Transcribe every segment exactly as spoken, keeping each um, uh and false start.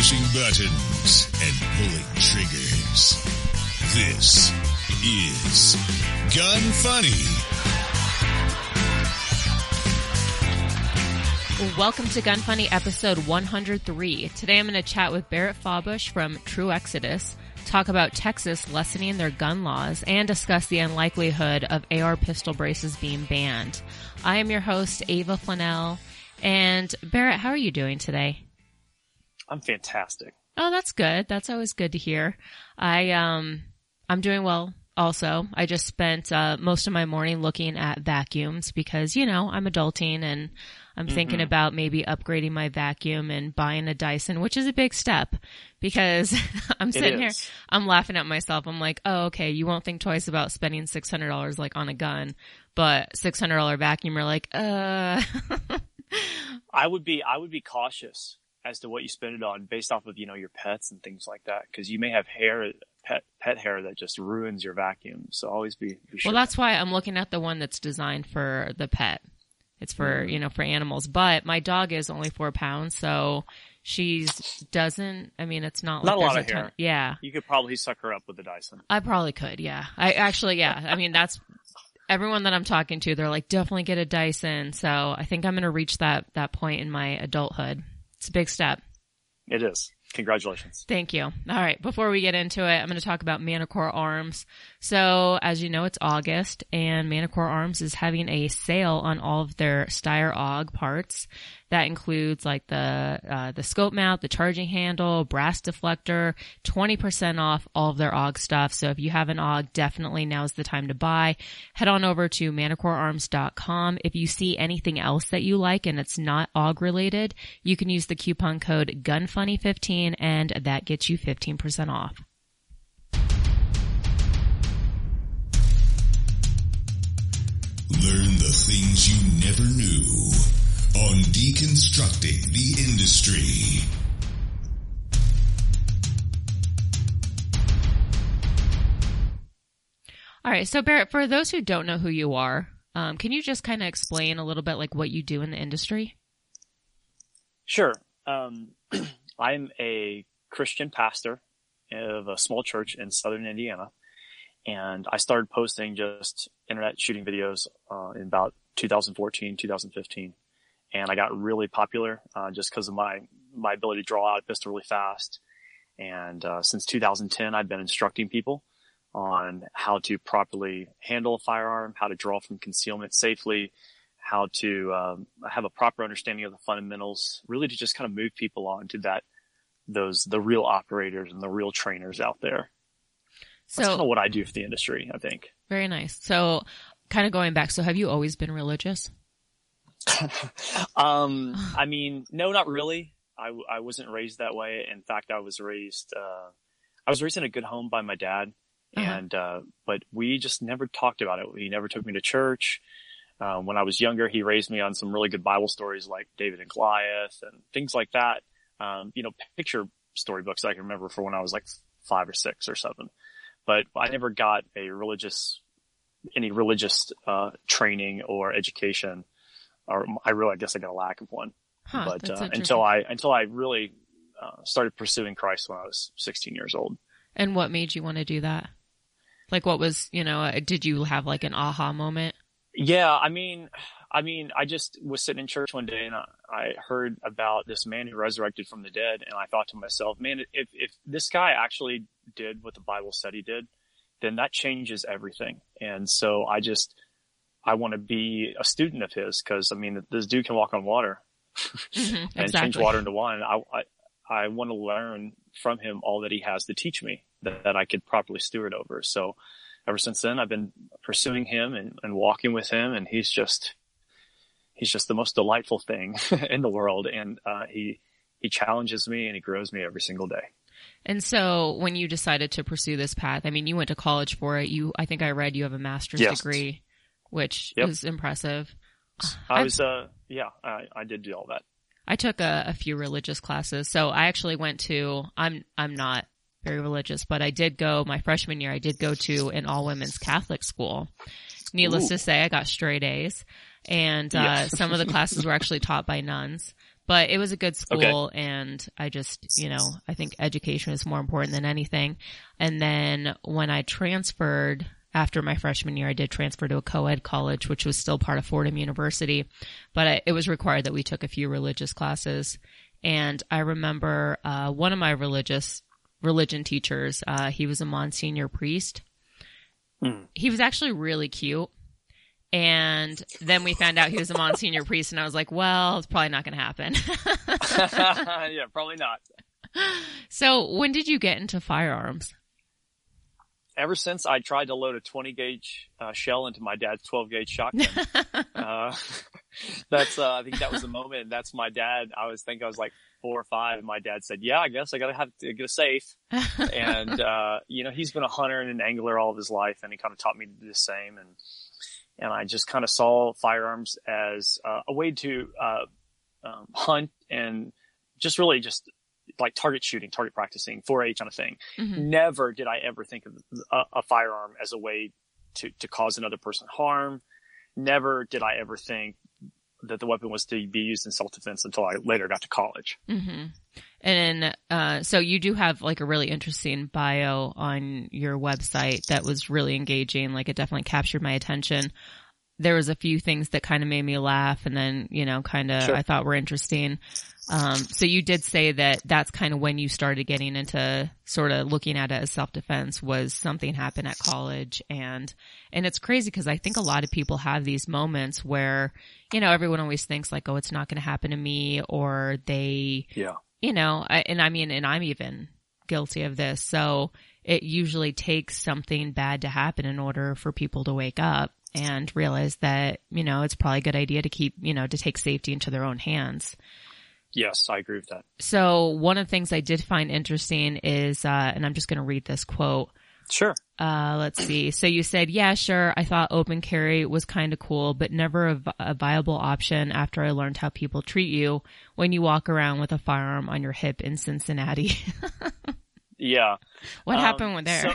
pushing buttons and pulling triggers. This is Gun Funny. Welcome to Gun Funny episode one hundred three. Today I'm going to chat with Barrett Fawbush from True Exodus, talk about Texas lessening their gun laws, and discuss the unlikelihood of A R pistol braces being banned. I am your host, Ava Flanell. And Barrett, how are you doing today? I'm fantastic. Oh, that's good. That's always good to hear. I, um, I'm doing well also. I just spent, uh, most of my morning looking at vacuums because, you know, I'm adulting and I'm mm-hmm. thinking about maybe upgrading my vacuum and buying a Dyson, which is a big step because I'm sitting here, I'm laughing at myself. I'm like, oh, okay, you won't think twice about spending six hundred dollars like on a gun, but six hundred dollars vacuum, you're like, uh, I would be, I would be cautious as to what you spend it on based off of, you know, your pets and things like that. Cause you may have hair, pet, pet hair that just ruins your vacuum. So always be, be sure. Well, that's why I'm looking at the one that's designed for the pet. It's for, you know, for animals, but my dog is only four pounds. So she's doesn't, I mean, it's not, not like a lot of a hair. Ton, yeah. You could probably suck her up with a Dyson. I probably could. Yeah. I actually, yeah. I mean, that's, everyone that I'm talking to, they're like, definitely get a Dyson. So I think I'm going to reach that, that point in my adulthood. It's a big step. It is. Congratulations. Thank you. All right. Before we get into it, I'm going to talk about Manticore Arms. So as you know, it's August and Manticore Arms is having a sale on all of their Steyr Aug parts. That includes like the, uh, the scope mount, the charging handle, brass deflector, twenty percent off all of their A U G stuff. So if you have an A U G, definitely now's the time to buy. Head on over to manticore arms dot com. If you see anything else that you like and it's not A U G related, you can use the coupon code gun funny fifteen and that gets you fifteen percent off. Learn the things you never knew on Deconstructing the Industry. All right. So Barrett, for those who don't know who you are, um, can you just kind of explain a little bit like what you do in the industry? Sure. Um, I'm a Christian pastor of a small church in Southern Indiana. And I started posting just internet shooting videos, uh, in about two thousand fourteen, two thousand fifteen. And I got really popular, uh, just because of my, my ability to draw out a pistol really fast. And, uh, since two thousand ten, I've been instructing people on how to properly handle a firearm, how to draw from concealment safely, how to, um, have a proper understanding of the fundamentals, really to just kind of move people on to that, those, the real operators and the real trainers out there. So that's kind of what I do for the industry, I think. Very nice. So kind of going back. So have you always been religious? um, I mean, no, not really. I, I wasn't raised that way. In fact, I was raised, uh, I was raised in a good home by my dad. Uh-huh. And, uh, but we just never talked about it. He never took me to church. Um, when I was younger, he raised me on some really good Bible stories like David and Goliath and things like that. Um, you know, picture storybooks I can remember for when I was like five or six or seven, but I never got a religious, any religious, uh, training or education. Or I really, I guess I got a lack of one, huh, but uh, until I, until I really uh, started pursuing Christ when I was sixteen years old. And what made you want to do that? Like what was, you know, uh, did you have like an aha moment? Yeah. I mean, I mean, I just was sitting in church one day and I, I heard about this man who resurrected from the dead. And I thought to myself, man, if, if this guy actually did what the Bible said he did, then that changes everything. And so I just, I want to be a student of his because, I mean, this dude can walk on water mm-hmm, and exactly. change water into wine. I, I, I want to learn from him all that he has to teach me that, that I could properly steward over. So ever since then, I've been pursuing him and, and walking with him. And he's just, he's just the most delightful thing in the world. And, uh, he, he challenges me and he grows me every single day. And so when you decided to pursue this path, I mean, you went to college for it. You, I think I read you have a master's yes. degree. Which yep. was impressive. I was, uh, yeah, I, I did do all that. I took a, a few religious classes. So I actually went to, I'm, I'm not very religious, but I did go my freshman year. I did go to an all women's Catholic school. Needless Ooh. to say, I got straight A's and, uh, yes. some of the classes were actually taught by nuns. But it was a good school, okay. and I just, you know, I think education is more important than anything. And then when I transferred after my freshman year, I did transfer to a co-ed college, which was still part of Fordham University, but I, it was required that we took a few religious classes. And I remember uh, one of my religious religion teachers, uh, he was a Monsignor priest. Mm. He was actually really cute. And then we found out he was a Monsignor priest, and I was like, well, it's probably not going to happen. Yeah, probably not. So when did you get into firearms? Ever since I tried to load a twenty gauge uh, shell into my dad's twelve gauge shotgun. uh, that's, uh, I think that was the moment. That's my dad. I was think I was like four or five, and my dad said, yeah, I guess I got to have to get a safe. And, uh, you know, he's been a hunter and an angler all of his life, and he kind of taught me to do the same. And, And I just kind of saw firearms as uh, a way to uh, um, hunt and just really just like target shooting, target practicing, four H kind of thing. Mm-hmm. Never did I ever think of a, a firearm as a way to, to cause another person harm. Never did I ever think that the weapon was to be used in self-defense until I later got to college. Mm-hmm. And uh, so you do have like a really interesting bio on your website that was really engaging. Like, it definitely captured my attention. There was a few things that kind of made me laugh, and then, you know, kind of sure. I thought were interesting. Um, so you did say that that's kind of when you started getting into sort of looking at it as self-defense, was something happened at college. And, and it's crazy because I think a lot of people have these moments where, you know, everyone always thinks like, oh, it's not going to happen to me, or they, yeah. You know, I, and I mean, and I'm even guilty of this. So it usually takes something bad to happen in order for people to wake up and realize that, you know, it's probably a good idea to keep, you know, to take safety into their own hands. Yes, I agree with that. So one of the things I did find interesting is, uh, and I'm just going to read this quote. Sure. Uh, let's see. So you said, yeah, sure. I thought open carry was kind of cool, but never a, a viable option after I learned how people treat you when you walk around with a firearm on your hip in Cincinnati. Yeah. What um, happened with there? So,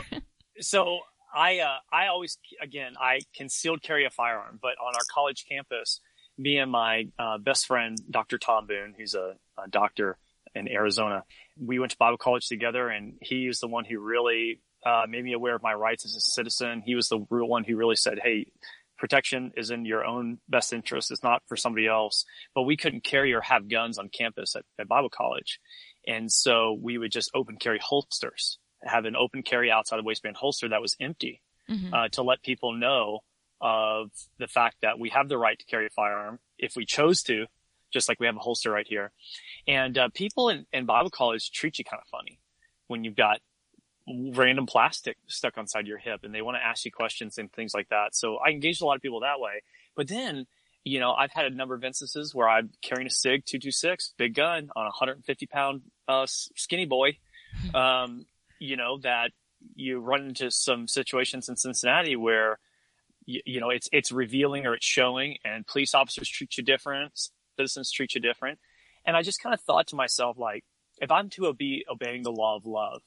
so I, uh, I always, again, I concealed carry a firearm, but on our college campus, me and my uh, best friend, Doctor Tom Boone, who's a, a doctor in Arizona, we went to Bible college together, and he is the one who really Uh, made me aware of my rights as a citizen. He was the real one who really said, hey, protection is in your own best interest. It's not for somebody else. But we couldn't carry or have guns on campus at, at Bible college. And so we would just open carry holsters, have an open carry outside of waistband holster that was empty, mm-hmm. uh, to let people know of the fact that we have the right to carry a firearm if we chose to, just like we have a holster right here. And uh, people in, in Bible college treat you kind of funny when you've got random plastic stuck inside your hip, and they want to ask you questions and things like that. So I engaged a lot of people that way. But then, you know, I've had a number of instances where I'm carrying a SIG two twenty-six, big gun, on a one hundred fifty pound, uh, skinny boy. Um, you know, that you run into some situations in Cincinnati where, you, you know, it's, it's revealing or it's showing, and police officers treat you different, citizens treat you different. And I just kind of thought to myself, like, if I'm to be obeying the law of love,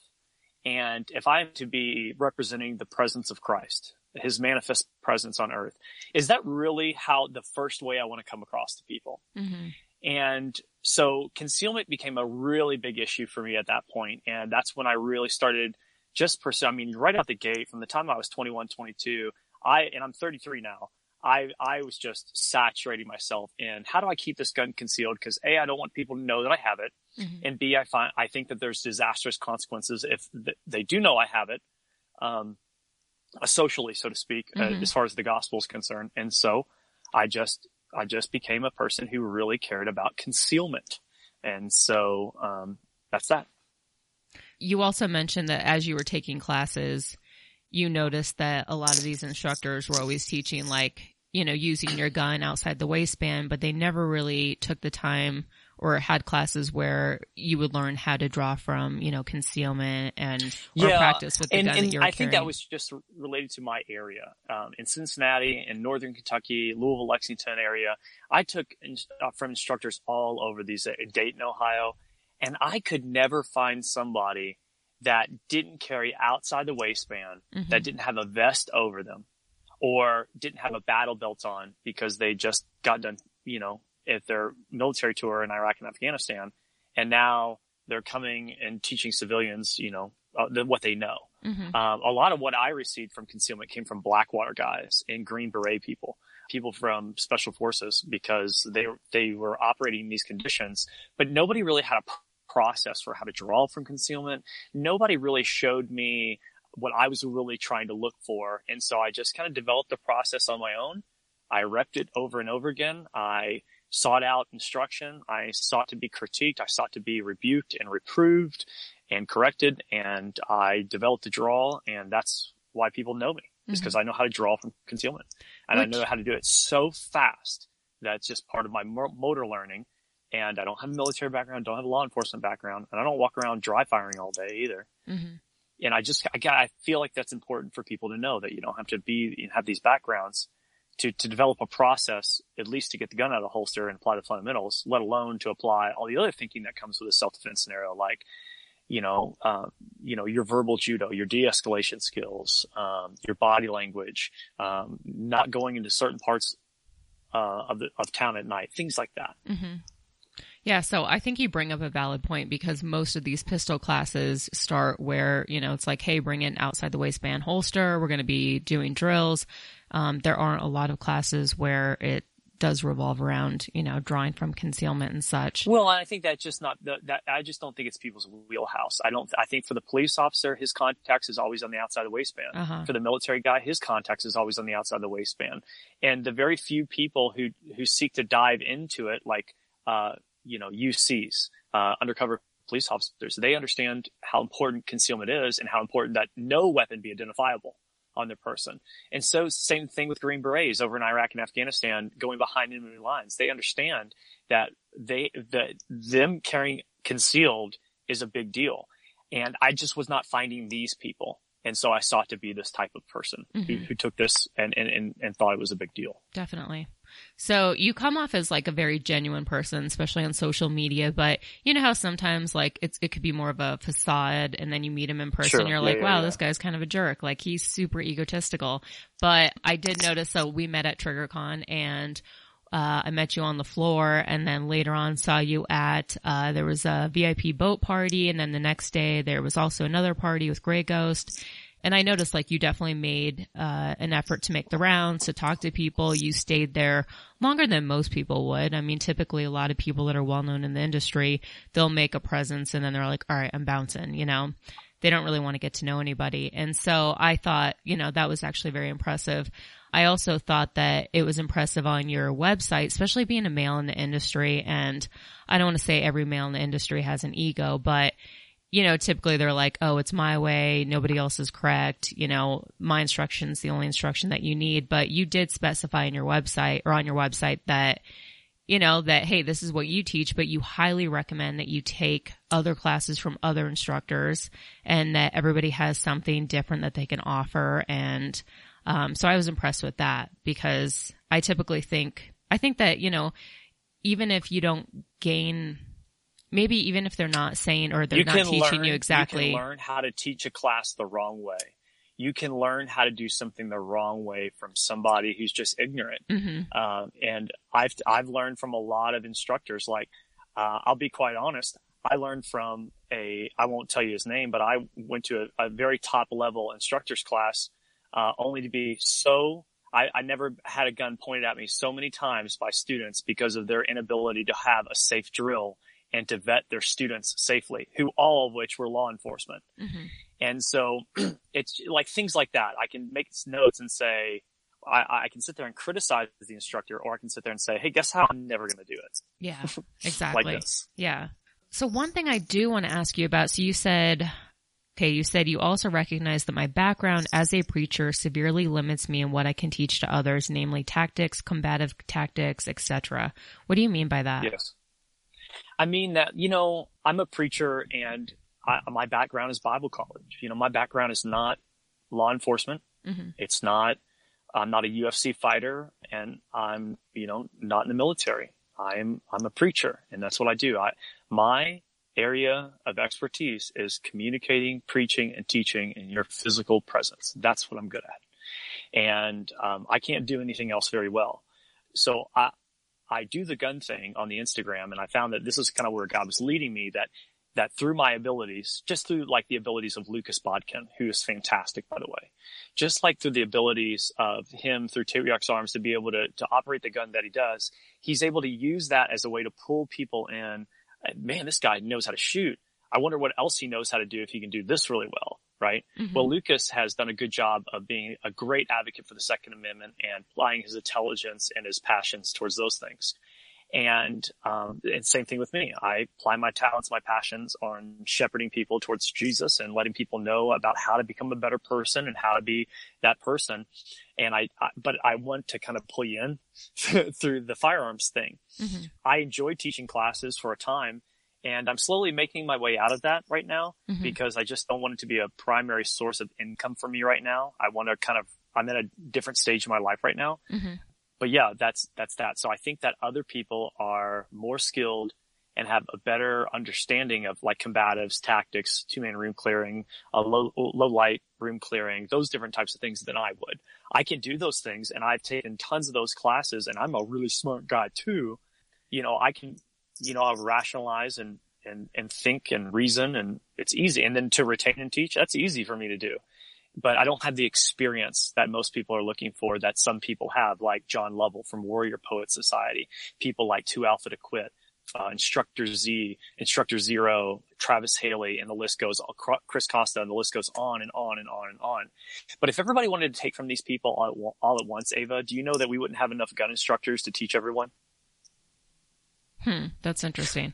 and if I'm to be representing the presence of Christ, his manifest presence on earth, is that really how the first way I want to come across to people? Mm-hmm. And so concealment became a really big issue for me at that point. And that's when I really started just pursuing. I mean, right out the gate, from the time I was twenty-one, twenty-two, I, and I'm thirty-three now, I, I was just saturating myself in, how do I keep this gun concealed? Because A, I don't want people to know that I have it. Mm-hmm. And B, I find, I think that there's disastrous consequences if th- they do know I have it, um, uh, socially, so to speak, mm-hmm. uh, as far as the gospel is concerned. And so I just, I just became a person who really cared about concealment. And so, um, that's that. You also mentioned that as you were taking classes, you noticed that a lot of these instructors were always teaching, like, you know, using your gun outside the waistband, but they never really took the time or had classes where you would learn how to draw from, you know, concealment and or yeah. practice with the and, gun and that you're carrying. I think that was just related to my area. Um, in Cincinnati, in northern Kentucky, Louisville, Lexington area, I took in, uh, from instructors all over these, uh, Dayton, Ohio, and I could never find somebody that didn't carry outside the waistband, mm-hmm. that didn't have a vest over them, or didn't have a battle belt on because they just got done, you know, at their military tour in Iraq and Afghanistan. And now they're coming and teaching civilians, you know, uh, the, what they know. Mm-hmm. Um, a lot of what I received from concealment came from Blackwater guys and Green Beret people, people from special forces, because they, they were operating in these conditions, but nobody really had a process for how to draw from concealment. Nobody really showed me what I was really trying to look for. And so I just kind of developed a process on my own. I repped it over and over again. I sought out instruction. I sought to be critiqued. I sought to be rebuked and reproved and corrected. And I developed a draw. And that's why people know me, is because mm-hmm. I know how to draw from concealment. And Which... I know how to do it so fast that it's just part of my motor learning. And I don't have a military background, don't have a law enforcement background. And I don't walk around dry firing all day either. Mm-hmm. And I just, I got, I feel like that's important for people to know, that you don't have to be, you have these backgrounds to, to develop a process, at least to get the gun out of the holster and apply the fundamentals, let alone to apply all the other thinking that comes with a self-defense scenario, like, you know, uh, you know, your verbal judo, your de-escalation skills, um, your body language, um, not going into certain parts, uh, of the, of town at night, things like that. Mm-hmm. Yeah, so I think you bring up a valid point, because most of these pistol classes start where, you know, it's like, hey, bring in outside the waistband holster. We're going to be doing drills. Um, there aren't a lot of classes where it does revolve around, you know, drawing from concealment and such. Well, I think that's just not the, that. I just don't think it's people's wheelhouse. I don't. I think for the police officer, his contacts is always on the outside of the waistband. Uh-huh. For the military guy, his contacts is always on the outside of the waistband. And the very few people who who seek to dive into it, like, uh. you know, U Cs, uh, undercover police officers, they understand how important concealment is and how important that no weapon be identifiable on their person. And so same thing with Green Berets over in Iraq and Afghanistan, going behind enemy lines. They understand that they, that them carrying concealed is a big deal. And I just was not finding these people. And so I sought to be this type of person mm-hmm. who, who took this and, and, and, and thought it was a big deal. Definitely. So you come off as like a very genuine person, especially on social media, but you know how sometimes like it's, it could be more of a facade, and then you meet him in person sure. and you're yeah, like, yeah, wow, yeah. this guy's kind of a jerk. Like, he's super egotistical. But I did notice, so we met at TriggerCon, and uh, I met you on the floor, and then later on saw you at, uh, there was a V I P boat party. And then the next day there was also another party with Grey Ghost. And I noticed, like, you definitely made uh an effort to make the rounds, to talk to people. You stayed there longer than most people would. I mean, typically a lot of people that are well-known in the industry, they'll make a presence and then they're like, all right, I'm bouncing, you know. They don't really want to get to know anybody. And so I thought, you know, that was actually very impressive. I also thought that it was impressive on your website, especially being a male in the industry. And I don't want to say every male in the industry has an ego, but you know, typically they're like, oh, it's my way. Nobody else is correct. You know, my instruction's the only instruction that you need. But you did specify in your website or on your website that, you know, that, hey, this is what you teach, but you highly recommend that you take other classes from other instructors, and that everybody has something different that they can offer. And, um, so I was impressed with that, because I typically think, I think that, you know, even if you don't gain, maybe even if they're not saying or they're not teaching you exactly. You can learn how to teach a class the wrong way. You can learn how to do something the wrong way from somebody who's just ignorant. Mm-hmm. Uh, and I've I've learned from a lot of instructors. Like, uh, I'll be quite honest. I learned from a, I won't tell you his name, but I went to a, a very top level instructor's class uh, only to be so, I, I never had a gun pointed at me so many times by students because of their inability to have a safe drill and to vet their students safely, who all of which were law enforcement. Mm-hmm. And so it's like things like that. I can make notes and say, I, I can sit there and criticize the instructor, or I can sit there and say, hey, guess how I'm never going to do it. Yeah, exactly. Like this. Yeah. So one thing I do want to ask you about, so you said, okay, you said you also recognize that my background as a preacher severely limits me in what I can teach to others, namely tactics, combative tactics, et cetera. What do you mean by that? Yes. I mean that, you know, I'm a preacher, and I, my background is Bible college. You know, my background is not law enforcement. Mm-hmm. It's not, I'm not a U F C fighter, and I'm, you know, not in the military. I'm, I'm a preacher, and that's what I do. I, my area of expertise is communicating, preaching, and teaching in your physical presence. That's what I'm good at. And, um, I can't do anything else very well. So I, I do the gun thing on the Instagram, and I found that this is kind of where God was leading me, that that through my abilities, just through like the abilities of Lucas Bodkin, who is fantastic, by the way, just like through the abilities of him through T R X Arms to be able to, to operate the gun that he does, he's able to use that as a way to pull people in. Man, this guy knows how to shoot. I wonder what else he knows how to do if he can do this really well, right? Mm-hmm. Well, Lucas has done a good job of being a great advocate for the Second Amendment and applying his intelligence and his passions towards those things. And, um, and same thing with me. I apply my talents, my passions on shepherding people towards Jesus and letting people know about how to become a better person and how to be that person. And I, I but I want to kind of pull you in through the firearms thing. Mm-hmm. I enjoy teaching classes for a time, and I'm slowly making my way out of that right now, mm-hmm. because I just don't want it to be a primary source of income for me right now. I want to kind of, I'm in a different stage of my life right now. Mm-hmm. But yeah, that's, that's that. So I think that other people are more skilled and have a better understanding of like combatives, tactics, two-man room clearing, a low, low light room clearing, those different types of things than I would. I can do those things, and I've taken tons of those classes, and I'm a really smart guy too. You know, I can, you know, I'll rationalize and, and, and think and reason, and it's easy. And then to retain and teach, that's easy for me to do. But I don't have the experience that most people are looking for, that some people have, like John Lovell from Warrior Poet Society, people like Two Alpha to Quit, uh, Instructor Z, Instructor Zero, Travis Haley, and the list goes, Chris Costa, and the list goes on and on and on and on. But if everybody wanted to take from these people all, all at once, Ava, do you know that we wouldn't have enough gun instructors to teach everyone? Hmm, that's interesting.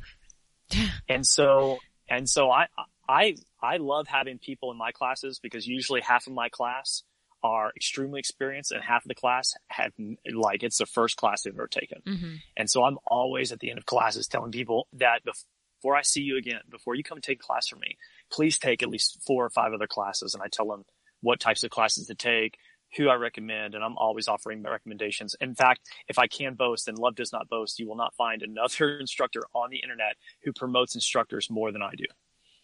and so, and so I, I, I love having people in my classes, because usually half of my class are extremely experienced and half of the class have, like, it's the first class they've ever taken. Mm-hmm. And so I'm always at the end of classes telling people that before I see you again, before you come and take a class from me, please take at least four or five other classes. And I tell them what types of classes to take, who I recommend, and I'm always offering my recommendations. In fact, if I can boast, and Love Does Not Boast, you will not find another instructor on the internet who promotes instructors more than I do.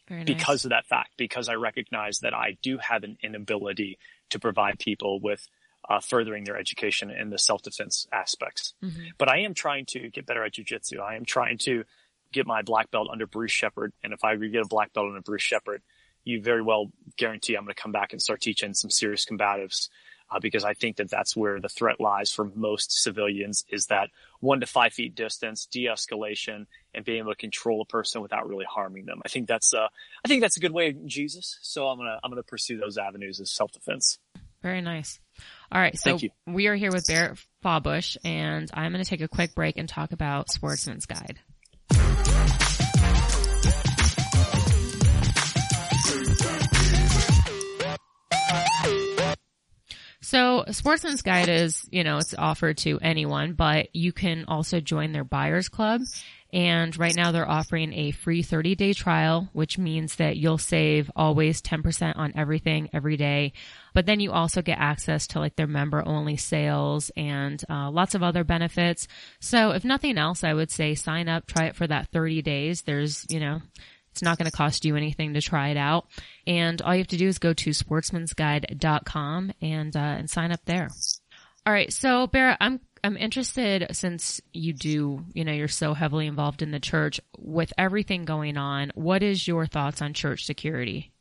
Very nice. Because of that fact, because I recognize that I do have an inability to provide people with uh, furthering their education in the self-defense aspects. Mm-hmm. But I am trying to get better at jiu-jitsu. I am trying to get my black belt under Bruce Shepherd. And if I get a black belt under Bruce Shepherd, you very well guarantee I'm going to come back and start teaching some serious combatives. Uh, because I think that that's where the threat lies for most civilians, is that one to five feet distance, de-escalation, and being able to control a person without really harming them. I think that's uh, I think that's a good way of Jesus. So I'm gonna I'm gonna pursue those avenues of self-defense. Very nice. All right, so we are here with Barrett Fawbush, and I'm gonna take a quick break and talk about Sportsman's Guide. So Sportsman's Guide is, you know, it's offered to anyone, but you can also join their buyers club. And right now they're offering a free thirty day trial, which means that you'll save always ten percent on everything every day. But then you also get access to like their member only sales and uh, lots of other benefits. So if nothing else, I would say sign up, try it for that thirty days. There's, you know, it's not going to cost you anything to try it out. And all you have to do is go to sportsmans guide dot com and, uh, and sign up there. All right. So Barrett, I'm, I'm interested, since you do, you know, you're so heavily involved in the church with everything going on, what is your thoughts on church security?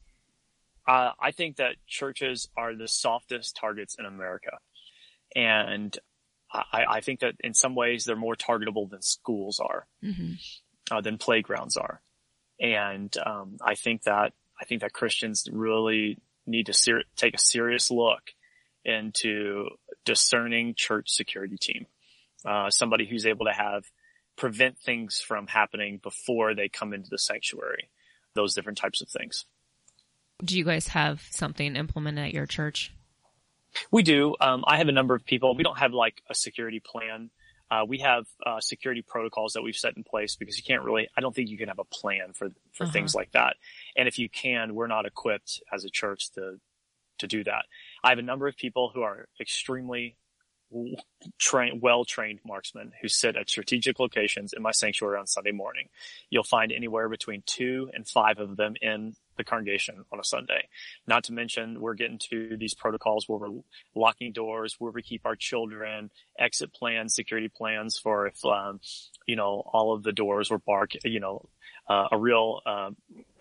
Uh, I think that churches are the softest targets in America. And I, I think that in some ways they're more targetable than schools are, mm-hmm. uh, than playgrounds are. And, um, I think that, I think that Christians really need to ser- take a serious look into discerning church security team. Uh, somebody who's able to have prevent things from happening before they come into the sanctuary, those different types of things. Do you guys have something implemented at your church? We do. Um, I have a number of people. We don't have like a security plan. Uh, we have, uh, security protocols that we've set in place, because you can't really, I don't think you can have a plan for, for uh-huh. things like that. And if you can, we're not equipped as a church to, to do that. I have a number of people who are extremely trained, well-trained marksmen who sit at strategic locations in my sanctuary on Sunday morning. You'll find anywhere between two and five of them in the congregation on a Sunday. Not to mention, we're getting to these protocols where we're locking doors, where we keep our children, exit plans, security plans for if, um, you know, all of the doors were barred, you know, uh, a real uh,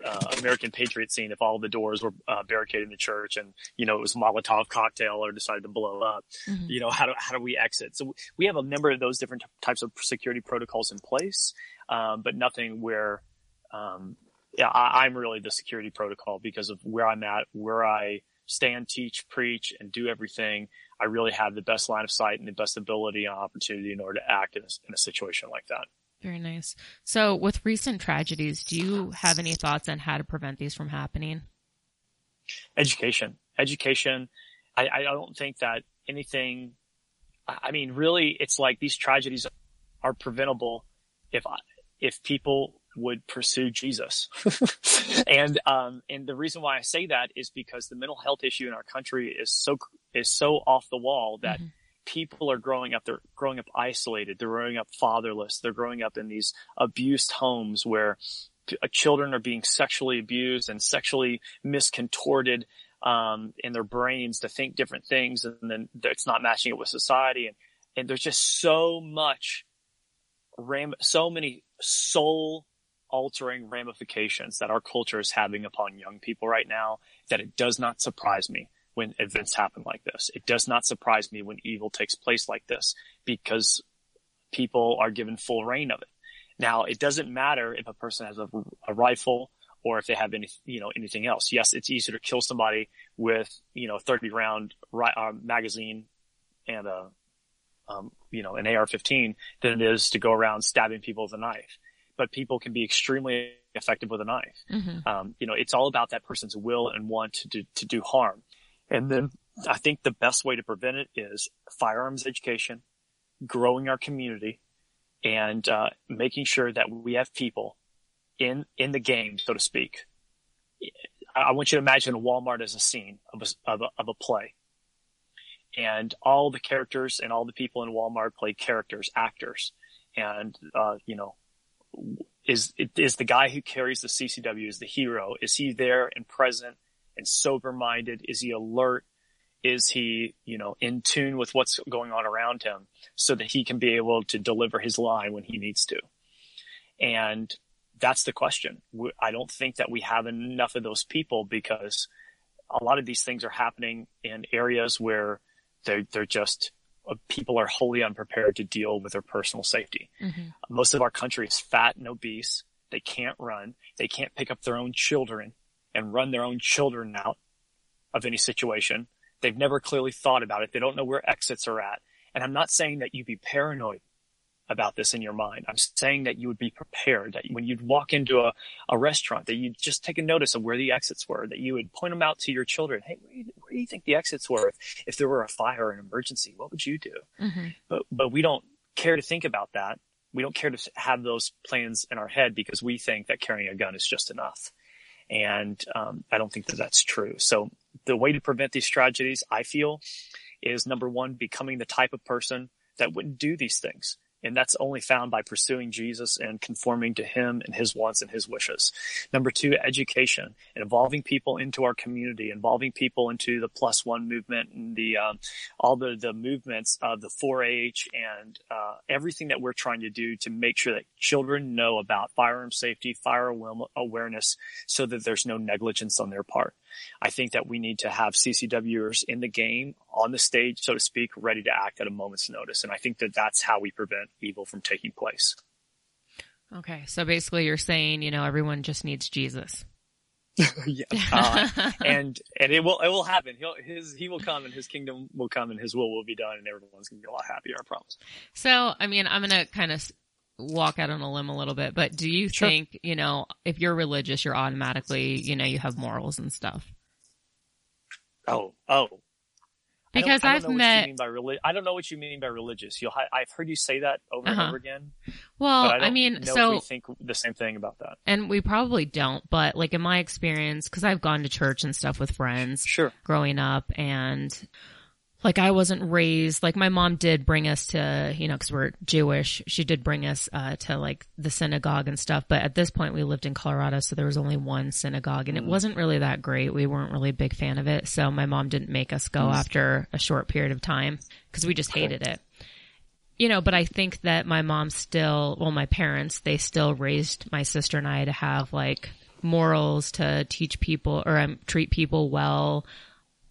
uh, American Patriot scene, if all the doors were uh, barricaded in the church and, you know, it was Molotov cocktail or decided to blow up, mm-hmm. you know, how do, how do we exit? So we have a number of those different types of security protocols in place, um, but nothing where, um, yeah, I, I'm really the security protocol because of where I'm at, where I stand, teach, preach, and do everything. I really have the best line of sight and the best ability and opportunity in order to act in a, in a situation like that. Very nice. So with recent tragedies, do you have any thoughts on how to prevent these from happening? Education. Education. I, I don't think that anything, I mean, really, it's like these tragedies are preventable if if people would pursue Jesus. and, um, and the reason why I say that is because the mental health issue in our country is so, is so off the wall that mm-hmm. people are growing up, they're growing up isolated, they're growing up fatherless, they're growing up in these abused homes where children are being sexually abused and sexually miscontorted, um, in their brains to think different things. And then it's not matching it with society. And, and there's just so much ram, so many soul altering ramifications that our culture is having upon young people right now, that it does not surprise me when events happen like this. It does not surprise me when evil takes place like this, because people are given full reign of it. Now, it doesn't matter if a person has a, a rifle or if they have any, you know, anything else. Yes, it's easier to kill somebody with, you know, thirty round ri- uh, magazine and a, um, you know, an A R fifteen than it is to go around stabbing people with a knife. But people can be extremely effective with a knife. Mm-hmm. Um, you know, it's all about that person's will and want to do, to do harm. And then I think the best way to prevent it is firearms education, growing our community, and uh, making sure that we have people in in the game, so to speak. I, I want you to imagine Walmart as a scene of a, of a, of a play. And all the characters and all the people in Walmart play characters, actors, and, uh, you know, Is is the guy who carries the C C W is the hero? Is he there and present and sober minded? Is he alert? Is he, you know, in tune with what's going on around him so that he can be able to deliver his line when he needs to? And that's the question. I don't think that we have enough of those people, because a lot of these things are happening in areas where they're they're just. People are wholly unprepared to deal with their personal safety. Mm-hmm. Most of our country is fat and obese. They can't run. They can't pick up their own children and run their own children out of any situation. They've never clearly thought about it. They don't know where exits are at. And I'm not saying that you be paranoid about this in your mind. I'm saying that you would be prepared, that when you'd walk into a, a restaurant, that you'd just take a notice of where the exits were, that you would point them out to your children. Hey, where do you, where do you think the exits were? If, if there were a fire or an emergency, what would you do? Mm-hmm. But, but we don't care to think about that. We don't care to have those plans in our head because we think that carrying a gun is just enough. And um, I don't think that that's true. So the way to prevent these tragedies, I feel, is number one, becoming the type of person that wouldn't do these things. And that's only found by pursuing Jesus and conforming to him and his wants and his wishes. Number two, education, and involving people into our community, involving people into the plus one movement and the, um, all the, the movements of the four H and, uh, everything that we're trying to do to make sure that children know about firearm safety, fire awareness, so that there's no negligence on their part. I think that we need to have C C W'ers in the game, on the stage, so to speak, ready to act at a moment's notice. And I think that that's how we prevent evil from taking place. Okay. So basically you're saying, you know, everyone just needs Jesus. yeah. Uh, and, and it will, it will happen. He'll, his, he will come and his kingdom will come and his will will be done, and everyone's going to be a lot happier, I promise. So, I mean, I'm going to kind of walk out on a limb a little bit, but do you sure. think, you know, if you're religious, you're automatically, you know, you have morals and stuff? Oh, oh, because I've met, I don't know what you mean by religious. You'll, I've heard you say that over uh-huh. and over again. Well, but I, don't I mean, know so if we think the same thing about that, and we probably don't, but like in my experience, cause I've gone to church and stuff with friends sure. growing up, and Like, I wasn't raised, like, my mom did bring us to, you know, because we're Jewish, she did bring us uh, to, like, the synagogue and stuff. But at this point, we lived in Colorado, so there was only one synagogue, and it wasn't really that great. We weren't really a big fan of it, so my mom didn't make us go after a short period of time, because we just hated it. You know, but I think that my mom still, well, my parents, they still raised my sister and I to have, like, morals, to teach people, or um, treat people well.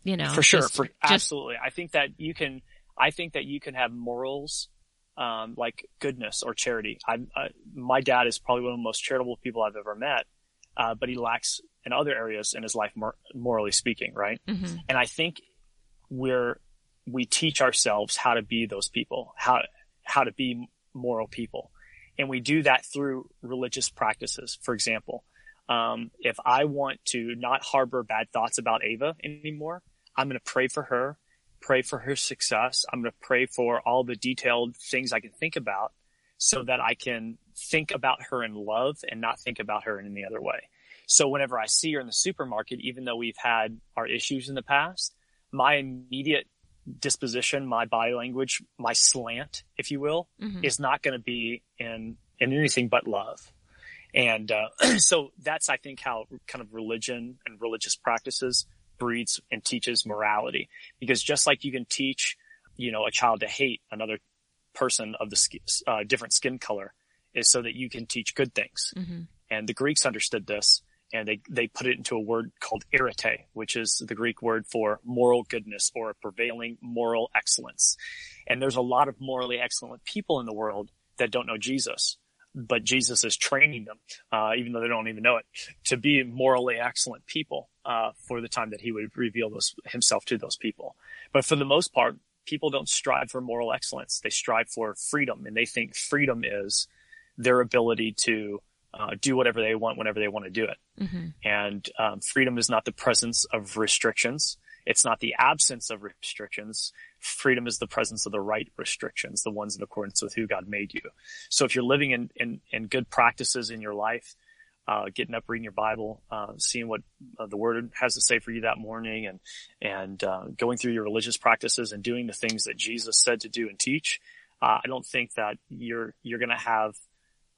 You know, for sure. Just, for, just, absolutely. I think that you can, I think that you can have morals, um, like goodness or charity. I, uh, my dad is probably one of the most charitable people I've ever met, uh, but he lacks in other areas in his life, mor- morally speaking. Right. Mm-hmm. And I think we're, we teach ourselves how to be those people, how, how to be moral people. And we do that through religious practices. For example, um, if I want to not harbor bad thoughts about Ava anymore, I'm going to pray for her, pray for her success. I'm going to pray for all the detailed things I can think about so that I can think about her in love and not think about her in any other way. So whenever I see her in the supermarket, even though we've had our issues in the past, my immediate disposition, my body language, my slant, if you will, mm-hmm. is not going to be in, in anything but love. And uh, so that's, I think, how kind of religion and religious practices breeds and teaches morality, because just like you can teach, you know, a child to hate another person of the skin, uh, different skin color, is so that you can teach good things. Mm-hmm. And the Greeks understood this, and they, they put it into a word called arete, which is the Greek word for moral goodness or a prevailing moral excellence. And there's a lot of morally excellent people in the world that don't know Jesus, but Jesus is training them, uh, even though they don't even know it, to be morally excellent people, uh, for the time that he would reveal those, himself to those people. But for the most part, people don't strive for moral excellence. They strive for freedom, and they think freedom is their ability to uh, do whatever they want whenever they want to do it. Mm-hmm. And um, freedom is not the presence of restrictions. It's not the absence of restrictions. Freedom is the presence of the right restrictions, the ones in accordance with who God made you. So if you're living in, in, in good practices in your life, uh, getting up, reading your Bible, uh, seeing what uh, the Word has to say for you that morning, and, and, uh, going through your religious practices and doing the things that Jesus said to do and teach, uh, I don't think that you're, you're going to have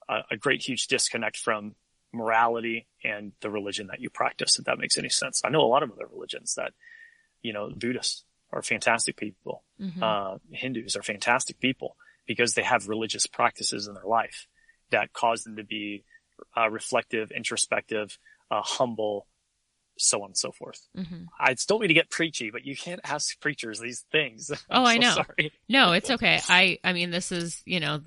a, a great, huge disconnect from morality and the religion that you practice, if that makes any sense. I know a lot of other religions that, you know, Buddhists are fantastic people. Mm-hmm. Uh, Hindus are fantastic people because they have religious practices in their life that cause them to be uh, reflective, introspective, uh, humble, so on and so forth. Mm-hmm. I still need to get preachy, but you can't ask preachers these things. Oh, I'm I so know. Sorry. No, it's okay. I, I mean, this is, you know,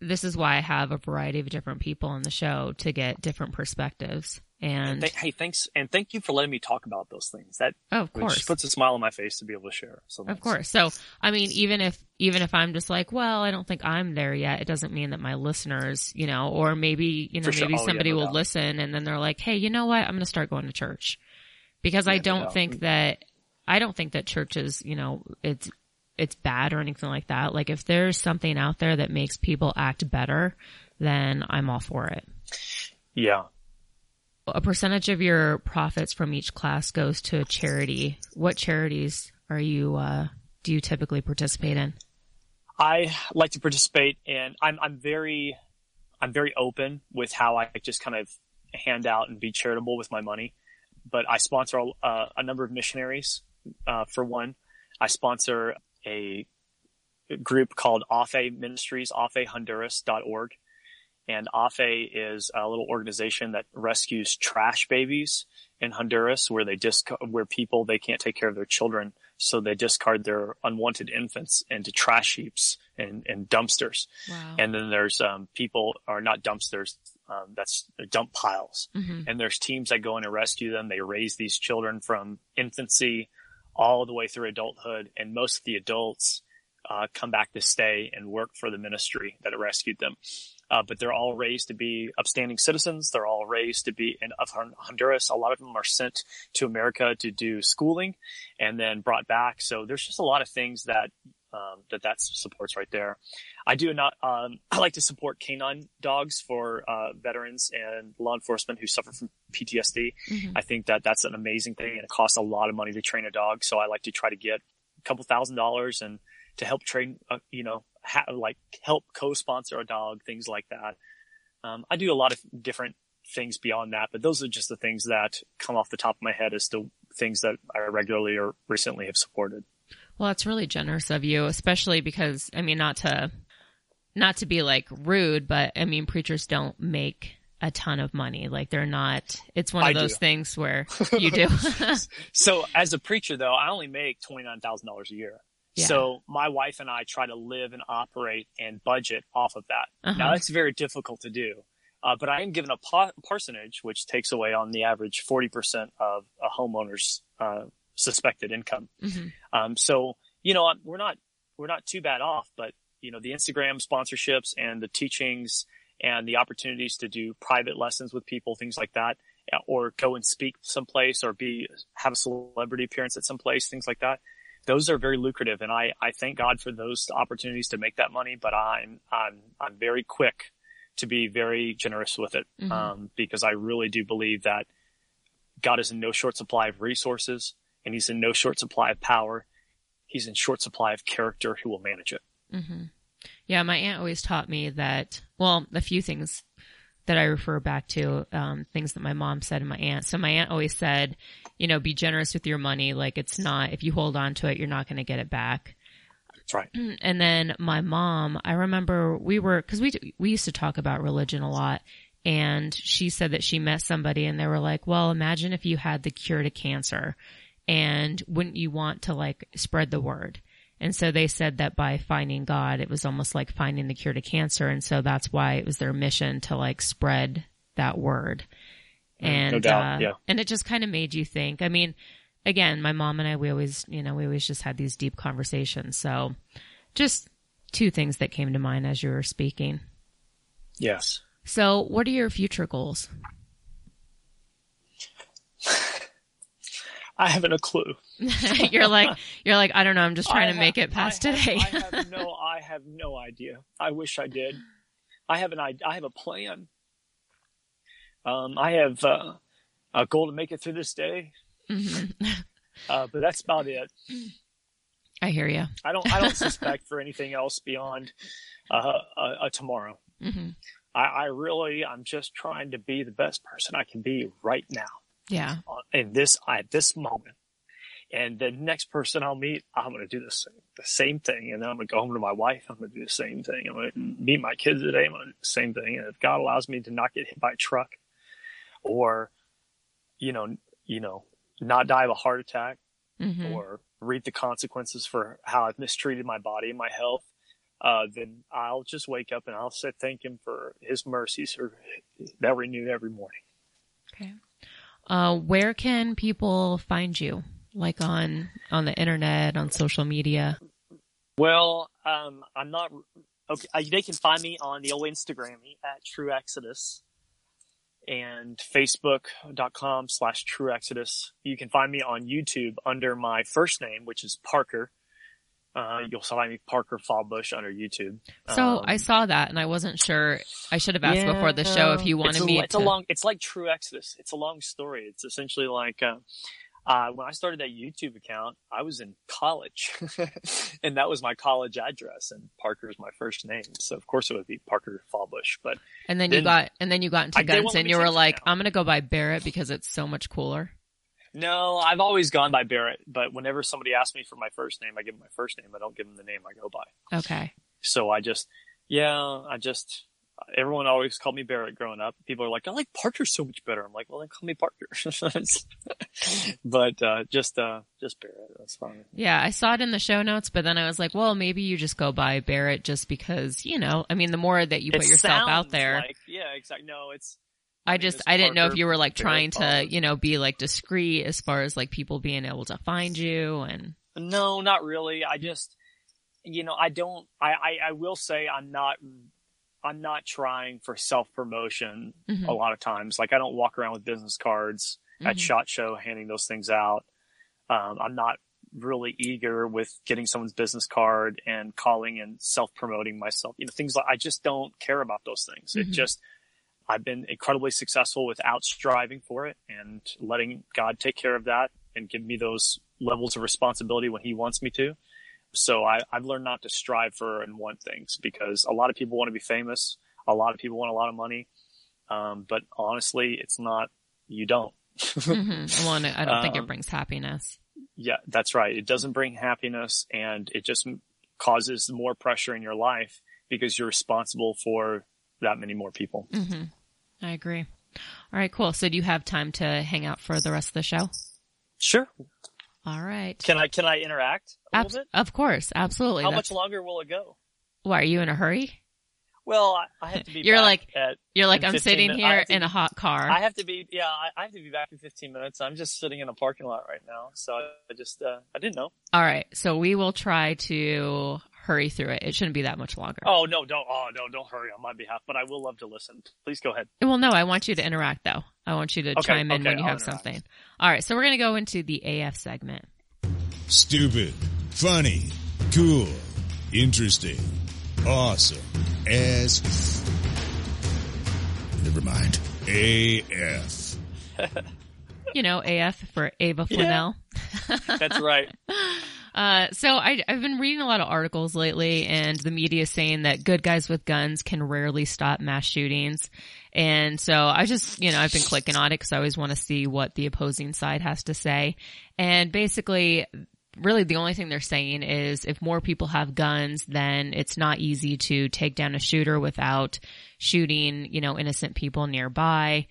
this is why I have a variety of different people on the show to get different perspectives. And th- hey, thanks, and thank you for letting me talk about those things. That oh, of course just puts a smile on my face to be able to share. So of course, so I mean, even if even if I'm just like, well, I don't think I'm there yet, it doesn't mean that my listeners, you know, or maybe you know, for maybe sure. somebody oh, yeah, no will doubt. listen, and then they're like, hey, you know what, I'm going to start going to church, because yeah, I don't no think that I don't think that churches, you know, it's it's bad or anything like that. Like, if there's something out there that makes people act better, then I'm all for it. Yeah. A percentage of your profits from each class goes to a charity. What charities are you, uh, do you typically participate in? I like to participate in, I'm, I'm very, I'm very open with how I just kind of hand out and be charitable with my money, but I sponsor uh, a number of missionaries, uh, for one. I sponsor a group called A F E ministries, A F E Honduras dot org. And A F E is a little organization that rescues trash babies in Honduras, where they disc- where people, they can't take care of their children, so they discard their unwanted infants into trash heaps and, and dumpsters. Wow. And then there's um, people are not dumpsters, um, that's dump piles. Mm-hmm. And there's teams that go in and rescue them. They raise these children from infancy all the way through adulthood, and most of the adults uh, come back to stay and work for the ministry that rescued them. Uh, but they're all raised to be upstanding citizens. They're all raised to be in of Honduras. A lot of them are sent to America to do schooling and then brought back. So there's just a lot of things that um, that that supports right there. I do not. Um, I like to support canine dogs for uh, veterans and law enforcement who suffer from P T S D. Mm-hmm. I think that that's an amazing thing, and it costs a lot of money to train a dog. So I like to try to get couple thousand dollars and to help train, uh, you know, ha- like help co-sponsor a dog, things like that. Um, I do a lot of different things beyond that, but those are just the things that come off the top of my head as the things that I regularly or recently have supported. Well, that's really generous of you, especially because, I mean, not to, not to be like rude, but I mean, preachers don't make a ton of money. Like they're not, it's one of I those do. things where you do. So as a preacher though, I only make twenty-nine thousand dollars a year. Yeah. So my wife and I try to live and operate and budget off of that. Uh-huh. Now that's very difficult to do. Uh, but I am given a par- parsonage, which takes away on the average forty percent of a homeowner's, uh, suspected income. Mm-hmm. Um, so, you know, we're not, we're not too bad off, but you know, the Instagram sponsorships and the teachings and the opportunities to do private lessons with people, things like that, or go and speak someplace or be, have a celebrity appearance at someplace, things like that. Those are very lucrative. And I, I thank God for those opportunities to make that money, but I'm, I'm, I'm very quick to be very generous with it. Mm-hmm. Um, because I really do believe that God is in no short supply of resources and he's in no short supply of power. He's in short supply of character who will manage it. Mm-hmm. Yeah. My aunt always taught me that, well, a few things that I refer back to, um, things that my mom said and my aunt. So my aunt always said, you know, be generous with your money. Like it's not, if you hold on to it, you're not going to get it back. That's right. And then my mom, I remember we were, cause we, we used to talk about religion a lot. And she said that she met somebody and they were like, well, imagine if you had the cure to cancer and wouldn't you want to like spread the word? And so they said that by finding God, it was almost like finding the cure to cancer. And so that's why it was their mission to like spread that word. And, no doubt. Uh, yeah. And it just kind of made you think, I mean, again, my mom and I, we always, you know, we always just had these deep conversations. So just two things that came to mind as you were speaking. Yes. So what are your future goals? I haven't a clue. You're like, you're like, I don't know. I'm just trying I to have, make it past I today. Have, I have no, I have no idea. I wish I did. I have an, I have a plan. Um, I have uh, a goal to make it through this day, mm-hmm. uh, but that's about it. I hear you. I don't, I don't suspect for anything else beyond uh, a, a tomorrow. Mm-hmm. I, I really, I'm just trying to be the best person I can be right now. Yeah. In this, at this moment, and the next person I'll meet, I'm going to do the same, the same thing. And then I'm going to go home to my wife. I'm going to do the same thing. I'm going to meet my kids today. I'm going to do the same thing. And if God allows me to not get hit by a truck or, you know, you know, not die of a heart attack mm-hmm. or reap the consequences for how I've mistreated my body and my health, uh, then I'll just wake up and I'll say, thank him for his mercies or that renewed every morning. Okay. Uh, where can people find you? Like on, on the internet, on social media? Well, um, I'm not, okay. They can find me on the old Instagram at True Exodus and Facebook.com slash True Exodus. You can find me on YouTube under my first name, which is Parker. Uh, you'll find me Parker Fawbush under YouTube. So um, I saw that and I wasn't sure. I should have asked yeah, before the show if you wanted me to. It's a long, it's like True Exodus. It's a long story. It's essentially like, uh, uh, when I started that YouTube account, I was in college and that was my college address and Parker is my first name. So of course it would be Parker Fawbush, but. And then, then you got, and then you got into I, guns and you were like, now. I'm going to go by Barrett because it's so much cooler. No, I've always gone by Barrett, but whenever somebody asks me for my first name, I give them my first name. I don't give them the name I go by. Okay. So I just, yeah, I just, everyone always called me Barrett growing up. People are like, I like Parker so much better. I'm like, well, then call me Parker. But uh, just uh, just Barrett. That's fine. Yeah, I saw it in the show notes, but then I was like, well, maybe you just go by Barrett just because, you know, I mean, the more that you put it yourself out there. Like, yeah, exactly. No, it's. I just, I didn't know if you were like trying to, you know, be like discreet as far as like people being able to find you and. No, not really. I just, you know, I don't, I, I, I will say I'm not, I'm not trying for self-promotion mm-hmm. a lot of times. Like I don't walk around with business cards mm-hmm. at SHOT Show handing those things out. Um, I'm not really eager with getting someone's business card and calling and self-promoting myself, you know, things like, I just don't care about those things. Mm-hmm. It just. I've been incredibly successful without striving for it and letting God take care of that and give me those levels of responsibility when he wants me to. So I, I've learned not to strive for and want things, because a lot of people want to be famous. A lot of people want a lot of money. Um, but honestly, it's not, you don't. mm-hmm. Well, no, I don't um, think it brings happiness. Yeah, that's right. It doesn't bring happiness, and it just causes more pressure in your life because you're responsible for that many more people. Mm-hmm. I agree. All right, cool. So do you have time to hang out for the rest of the show? Sure. All right. Can I can I interact a Ab- little bit? Of course, absolutely. How That's... much longer will it go? Why, are you in a hurry? Well, I, I have to be. You're back like at you're like I'm sitting min- here to, in a hot car. I have to be. Yeah, I, I have to be back in fifteen minutes. I'm just sitting in a parking lot right now, so I, I just uh, I didn't know. All right, so we will try to hurry through it. It shouldn't be that much longer. Oh no, don't. Oh no, don't hurry on my behalf. But I will love to listen. Please go ahead. Well, no, I want you to interact though. I want you to okay, chime in okay, when you I'll have interact. something. All right, so we're gonna go into the A F segment. Stupid, funny, cool, interesting, awesome. As never mind. A F. You know, A F for Ava Flanell. Yeah, that's right. uh, so I, I've been reading a lot of articles lately, and the media is saying that good guys with guns can rarely stop mass shootings. And so I just, you know, I've been clicking on it because I always want to see what the opposing side has to say. And basically, really the only thing they're saying is if more people have guns, then it's not easy to take down a shooter without shooting, you know, innocent people nearby.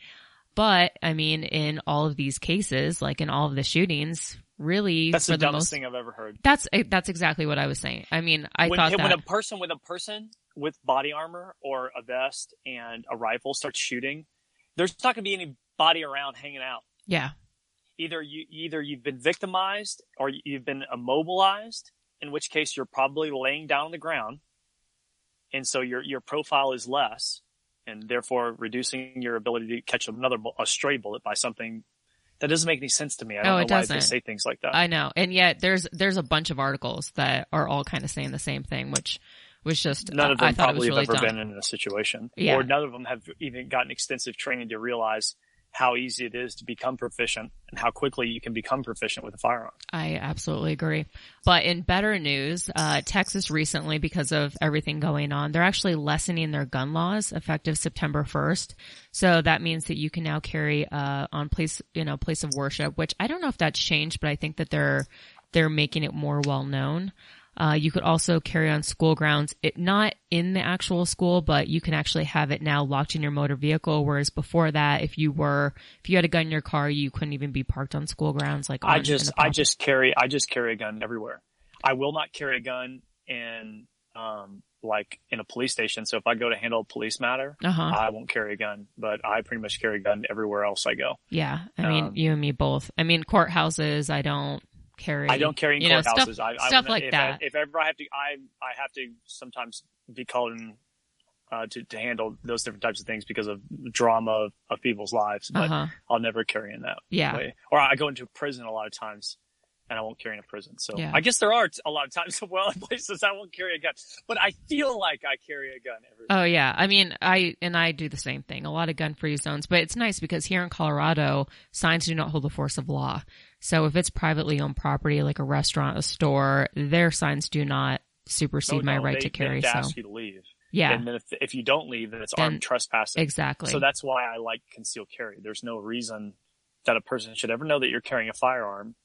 But I mean, in all of these cases, like in all of the shootings, really, that's the dumbest thing I've ever heard. That's that's exactly what I was saying. I mean, I when, thought that when a person with a person with body armor or a vest and a rifle starts shooting, there's not going to be anybody around hanging out. Yeah. Either you, either you've been victimized or you've been immobilized, in which case you're probably laying down on the ground, and so your your profile is less, and therefore reducing your ability to catch another a stray bullet by something that doesn't make any sense to me. I don't oh, know why doesn't. They say things like that. I know, and yet there's there's a bunch of articles that are all kind of saying the same thing, which was just none of them I thought probably it was really have ever dumb. been in a situation, yeah. or none of them have even gotten extensive training to realize how easy it is to become proficient and how quickly you can become proficient with a firearm. I absolutely agree. But in better news, uh, Texas recently, because of everything going on, they're actually lessening their gun laws effective September first. So that means that you can now carry, uh, on place, you know, place of worship, which I don't know if that's changed, but I think that they're, they're making it more well known. Uh, you could also carry on school grounds, it not in the actual school, but you can actually have it now locked in your motor vehicle. Whereas before that, if you were, if you had a gun in your car, you couldn't even be parked on school grounds. Like on, I just, I just carry, I just carry a gun everywhere. I will not carry a gun in, um, like in a police station. So if I go to handle a police matter, uh-huh. I won't carry a gun, but I pretty much carry a gun everywhere else I go. Yeah. I mean, um, you and me both. I mean, courthouses, I don't. Carry, I don't carry in courthouses. Stuff, I, I, stuff I, like if that. I, if ever I have to, I I have to sometimes be called in uh, to to handle those different types of things because of drama of, of people's lives. But uh-huh. I'll never carry in that yeah. way. Or I go into a prison a lot of times, and I won't carry in a prison. So yeah. I guess there are a lot of times, well, in places I won't carry a gun, but I feel like I carry a gun every time. Oh yeah, I mean, I and I do the same thing. A lot of gun-free zones, but it's nice because here in Colorado, signs do not hold the force of law. So if it's privately owned property, like a restaurant, a store, their signs do not supersede oh, no, my right they, to carry. They so. ask you to leave. Yeah. And then if, if you don't leave, then it's then, armed trespassing. Exactly. So that's why I like concealed carry. There's no reason that a person should ever know that you're carrying a firearm.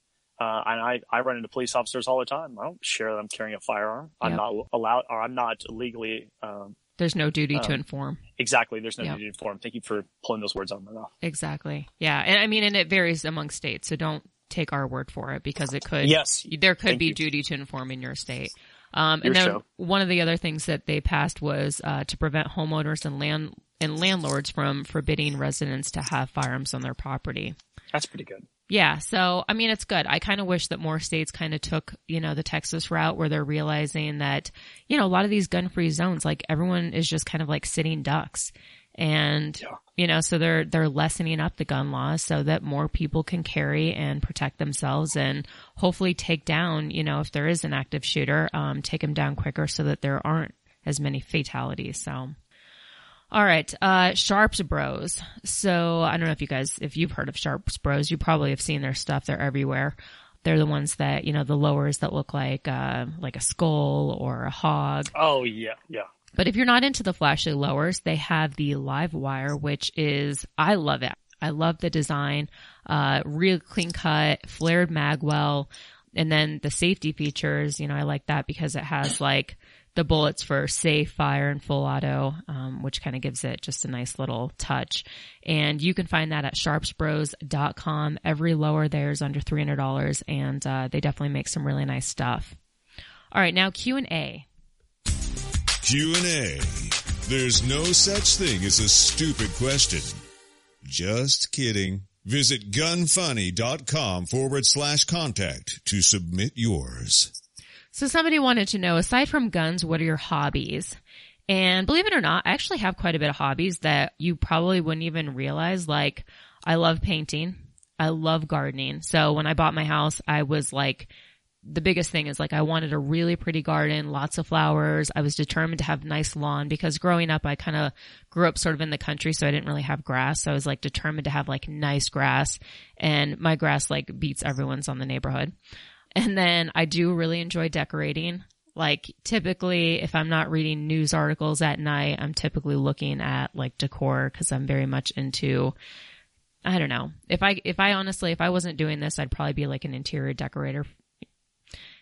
Uh, and I, I run into police officers all the time. I don't share that I'm carrying a firearm. Yep. I'm not allowed, or I'm not legally, um, There's no duty um, to inform. Exactly. There's no yep. duty to inform. Thank you for pulling those words out of my mouth. Exactly. Yeah. And I mean, and it varies among states. So don't take our word for it because it could, yes, there could Thank be you. duty to inform in your state. Um, your and then show. One of the other things that they passed was, uh, to prevent homeowners and land and landlords from forbidding residents to have firearms on their property. That's pretty good. Yeah. So, I mean, it's good. I kind of wish that more states kind of took, you know, the Texas route where they're realizing that, you know, a lot of these gun-free zones, like everyone is just kind of like sitting ducks. And, yeah. you know, so they're, they're lessening up the gun laws so that more people can carry and protect themselves and hopefully take down, you know, if there is an active shooter, um, take them down quicker so that there aren't as many fatalities. So, all right. Uh, Sharps Bros. So I don't know if you guys, if you've heard of Sharps Bros, you probably have seen their stuff. They're everywhere. They're the ones that, you know, the lowers that look like uh, like a skull or a hog. Oh, yeah, yeah. But if you're not into the flashy lowers, they have the live wire, which is, I love it. I love the design. Uh, real clean cut, flared magwell. And then the safety features, you know, I like that because it has like the bullets for safe fire and full auto, um, which kind of gives it just a nice little touch. And you can find that at sharps bros dot com. Every lower there is under three hundred dollars, and uh, they definitely make some really nice stuff. All right, now Q and A. Q and A. There's no such thing as a stupid question. Just kidding. Visit gunfunny.com forward slash contact to submit yours. So somebody wanted to know, aside from guns, what are your hobbies? And believe it or not, I actually have quite a bit of hobbies that you probably wouldn't even realize. Like, I love painting. I love gardening. So when I bought my house, I was like, the biggest thing is like I wanted a really pretty garden, lots of flowers. I was determined to have nice lawn because growing up, I kind of grew up sort of in the country, so I didn't really have grass. So I was like determined to have like nice grass, and my grass like beats everyone's on the neighborhood. And then I do really enjoy decorating. Like typically if I'm not reading news articles at night, I'm typically looking at like decor because I'm very much into, I don't know. If I, if I honestly, if I wasn't doing this, I'd probably be like an interior decorator.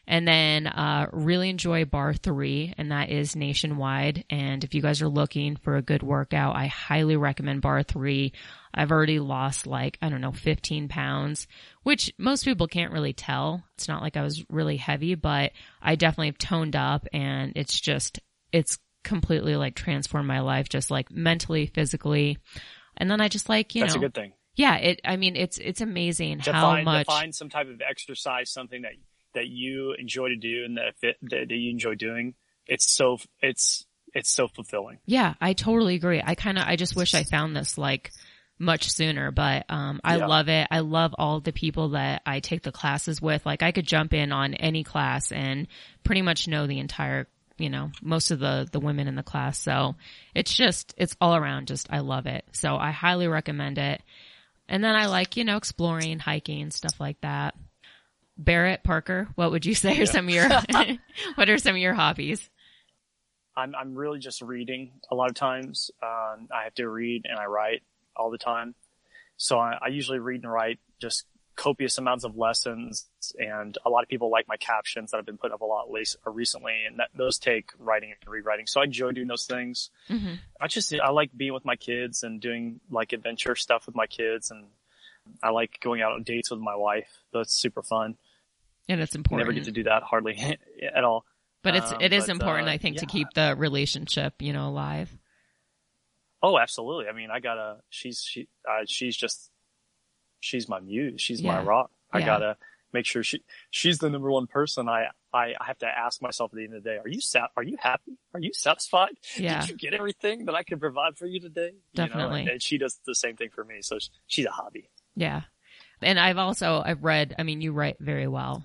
And then uh really enjoy Bar Three, and that is nationwide. And if you guys are looking for a good workout, I highly recommend Bar Three. I've already lost like, I don't know, fifteen pounds, which most people can't really tell. It's not like I was really heavy, but I definitely have toned up, and it's just, it's completely like transformed my life, just like mentally, physically. And then I just like, you know. That's a good thing. Yeah. It, I mean, it's, it's amazing define, how much. Define some type of exercise, something that that you enjoy to do and that fit, that you enjoy doing. It's so, it's, it's so fulfilling. Yeah, I totally agree. I kind of, I just wish I found this like much sooner, but, um, I yeah. love it. I love all the people that I take the classes with. Like I could jump in on any class and pretty much know the entire, you know, most of the, the women in the class. So it's just, it's all around just, I love it. So I highly recommend it. And then I like, you know, exploring, hiking, stuff like that. Barrett Parker, what would you say are yeah. some of your what are some of your hobbies? I'm I'm really just reading a lot of times. Um, I have to read and I write all the time, so I, I usually read and write just copious amounts of lessons. And a lot of people like my captions that I've been putting up a lot recently, and that, those take writing and rewriting. So I enjoy doing those things. Mm-hmm. I just I like being with my kids and doing like adventure stuff with my kids, and I like going out on dates with my wife. That's super fun. And it's important. Never get to do that hardly at all. But it's, it is um, but, important, uh, I think, yeah. to keep the relationship, you know, alive. Oh, absolutely. I mean, I gotta, she's, she, uh, she's just, she's my muse. She's yeah. my rock. I yeah. gotta make sure she, she's the number one person I, I have to ask myself at the end of the day, are you sat, are you happy? Are you satisfied? Yeah. Did you get everything that I could provide for you today? Definitely. You know, and, and she does the same thing for me. So she, she's a hobby. Yeah. And I've also, I've read, I mean, you write very well.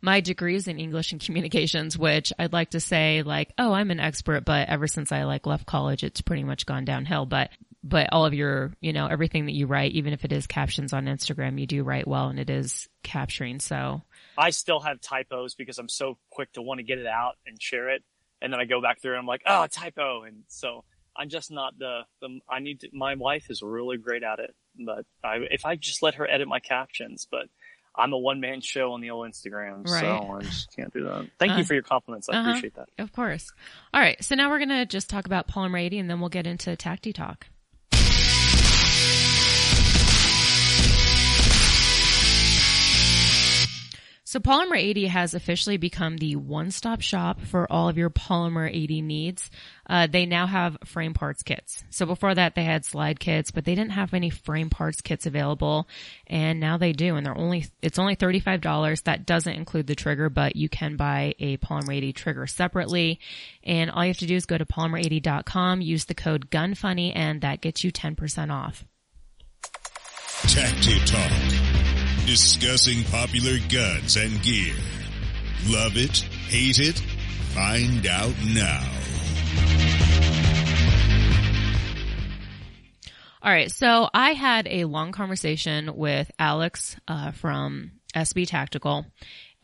My degree is in English and communications, which I'd like to say like, oh, I'm an expert, but ever since I like left college, it's pretty much gone downhill. But, but all of your, you know, everything that you write, even if it is captions on Instagram, you do write well and it is capturing. So I still have typos because I'm so quick to want to get it out and share it. And then I go back through and I'm like, oh, typo. And so I'm just not the, the I need to, my wife is really great at it. But I, if I just let her edit my captions, but I'm a one-man show on the old Instagram, right. so I just can't do that. Thank uh, you for your compliments. I uh-huh. appreciate that. Of course. All right, so now we're going to just talk about Polymer eighty, and then we'll get into Tacti Talk. So Polymer eighty has officially become the one-stop shop for all of your Polymer eighty needs. Uh, they now have frame parts kits. So before that, they had slide kits, but they didn't have any frame parts kits available. And now they do, and they're only, it's only thirty-five dollars. That doesn't include the trigger, but you can buy a Polymer eighty trigger separately. And all you have to do is go to polymer eighty dot com, use the code GUNFUNNY, and that gets you ten percent off. Tacti Talk. Discussing popular guns and gear. Love it? Hate it? Find out now. All right, so I had a long conversation with Alex uh, from S B Tactical.